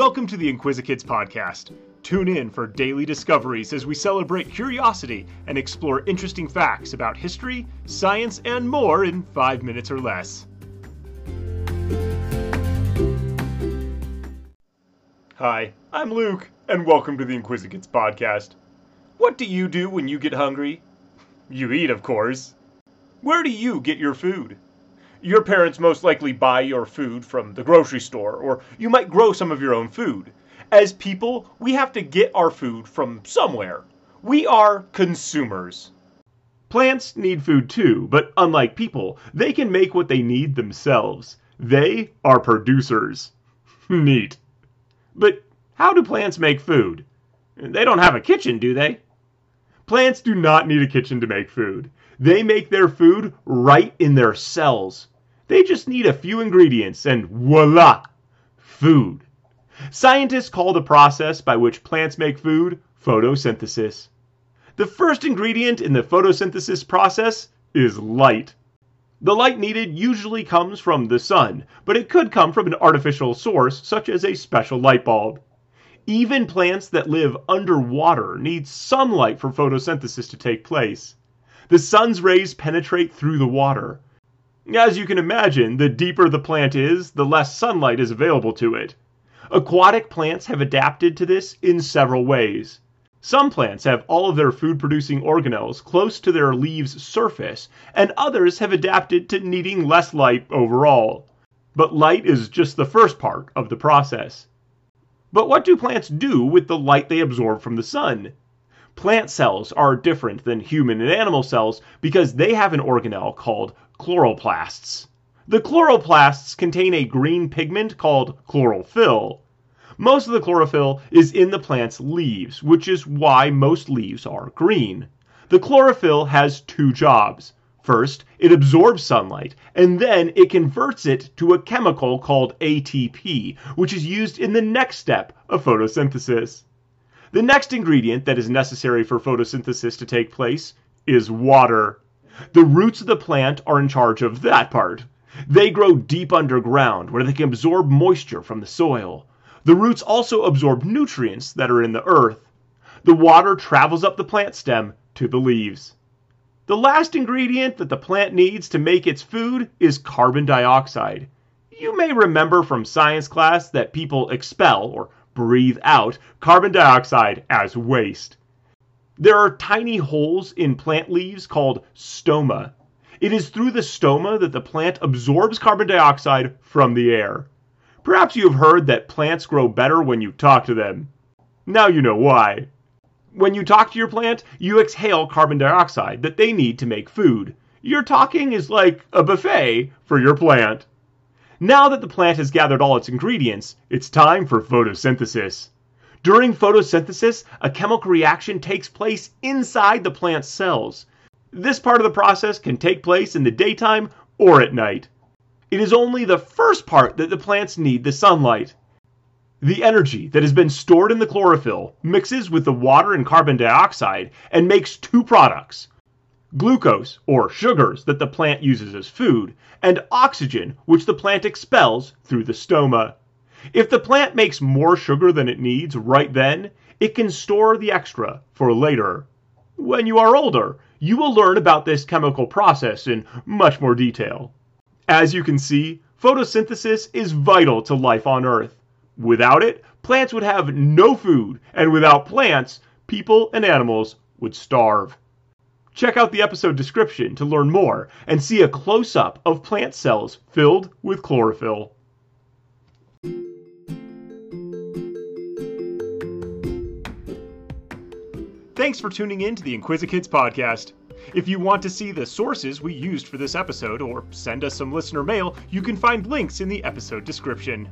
Welcome to the InquisiKids podcast. Tune in for daily discoveries as we celebrate curiosity and explore interesting facts about history, science, and more in 5 minutes or less. Hi, I'm Luke, and welcome to the InquisiKids podcast. What do you do when you get hungry? You eat, of course. Where do you get your food? Your parents most likely buy your food from the grocery store, or you might grow some of your own food. As people, we have to get our food from somewhere. We are consumers. Plants need food too, but unlike people, they can make what they need themselves. They are producers. Neat. But how do plants make food? They don't have a kitchen, do they? Plants do not need a kitchen to make food. They make their food right in their cells. They just need a few ingredients and voila, food. Scientists call the process by which plants make food photosynthesis. The first ingredient in the photosynthesis process is light. The light needed usually comes from the sun, but it could come from an artificial source such as a special light bulb. Even plants that live underwater need sunlight for photosynthesis to take place. The sun's rays penetrate through the water. As you can imagine, the deeper the plant is, the less sunlight is available to it. Aquatic plants have adapted to this in several ways. Some plants have all of their food-producing organelles close to their leaves' surface, and others have adapted to needing less light overall. But light is just the first part of the process. But what do plants do with the light they absorb from the sun? Plant cells are different than human and animal cells because they have an organelle called chloroplasts. The chloroplasts contain a green pigment called chlorophyll. Most of the chlorophyll is in the plant's leaves, which is why most leaves are green. The chlorophyll has two jobs. First, it absorbs sunlight, and then it converts it to a chemical called ATP, which is used in the next step of photosynthesis. The next ingredient that is necessary for photosynthesis to take place is water. The roots of the plant are in charge of that part. They grow deep underground where they can absorb moisture from the soil. The roots also absorb nutrients that are in the earth. The water travels up the plant stem to the leaves. The last ingredient that the plant needs to make its food is carbon dioxide. You may remember from science class that people expel or breathe out carbon dioxide as waste. There are tiny holes in plant leaves called stoma. It is through the stoma that the plant absorbs carbon dioxide from the air. Perhaps you have heard that plants grow better when you talk to them. Now you know why. When you talk to your plant, you exhale carbon dioxide that they need to make food. Your talking is like a buffet for your plant. Now that the plant has gathered all its ingredients, it's time for photosynthesis. During photosynthesis, a chemical reaction takes place inside the plant's cells. This part of the process can take place in the daytime or at night. It is only the first part that the plants need the sunlight. The energy that has been stored in the chlorophyll mixes with the water and carbon dioxide and makes two products: glucose, or sugars, that the plant uses as food, and oxygen, which the plant expels through the stoma. If the plant makes more sugar than it needs right then, it can store the extra for later. When you are older, you will learn about this chemical process in much more detail. As you can see, photosynthesis is vital to life on Earth. Without it, plants would have no food, and without plants, people and animals would starve. Check out the episode description to learn more and see a close-up of plant cells filled with chlorophyll. Thanks for tuning in to the InquisiKids podcast. If you want to see the sources we used for this episode or send us some listener mail, you can find links in the episode description.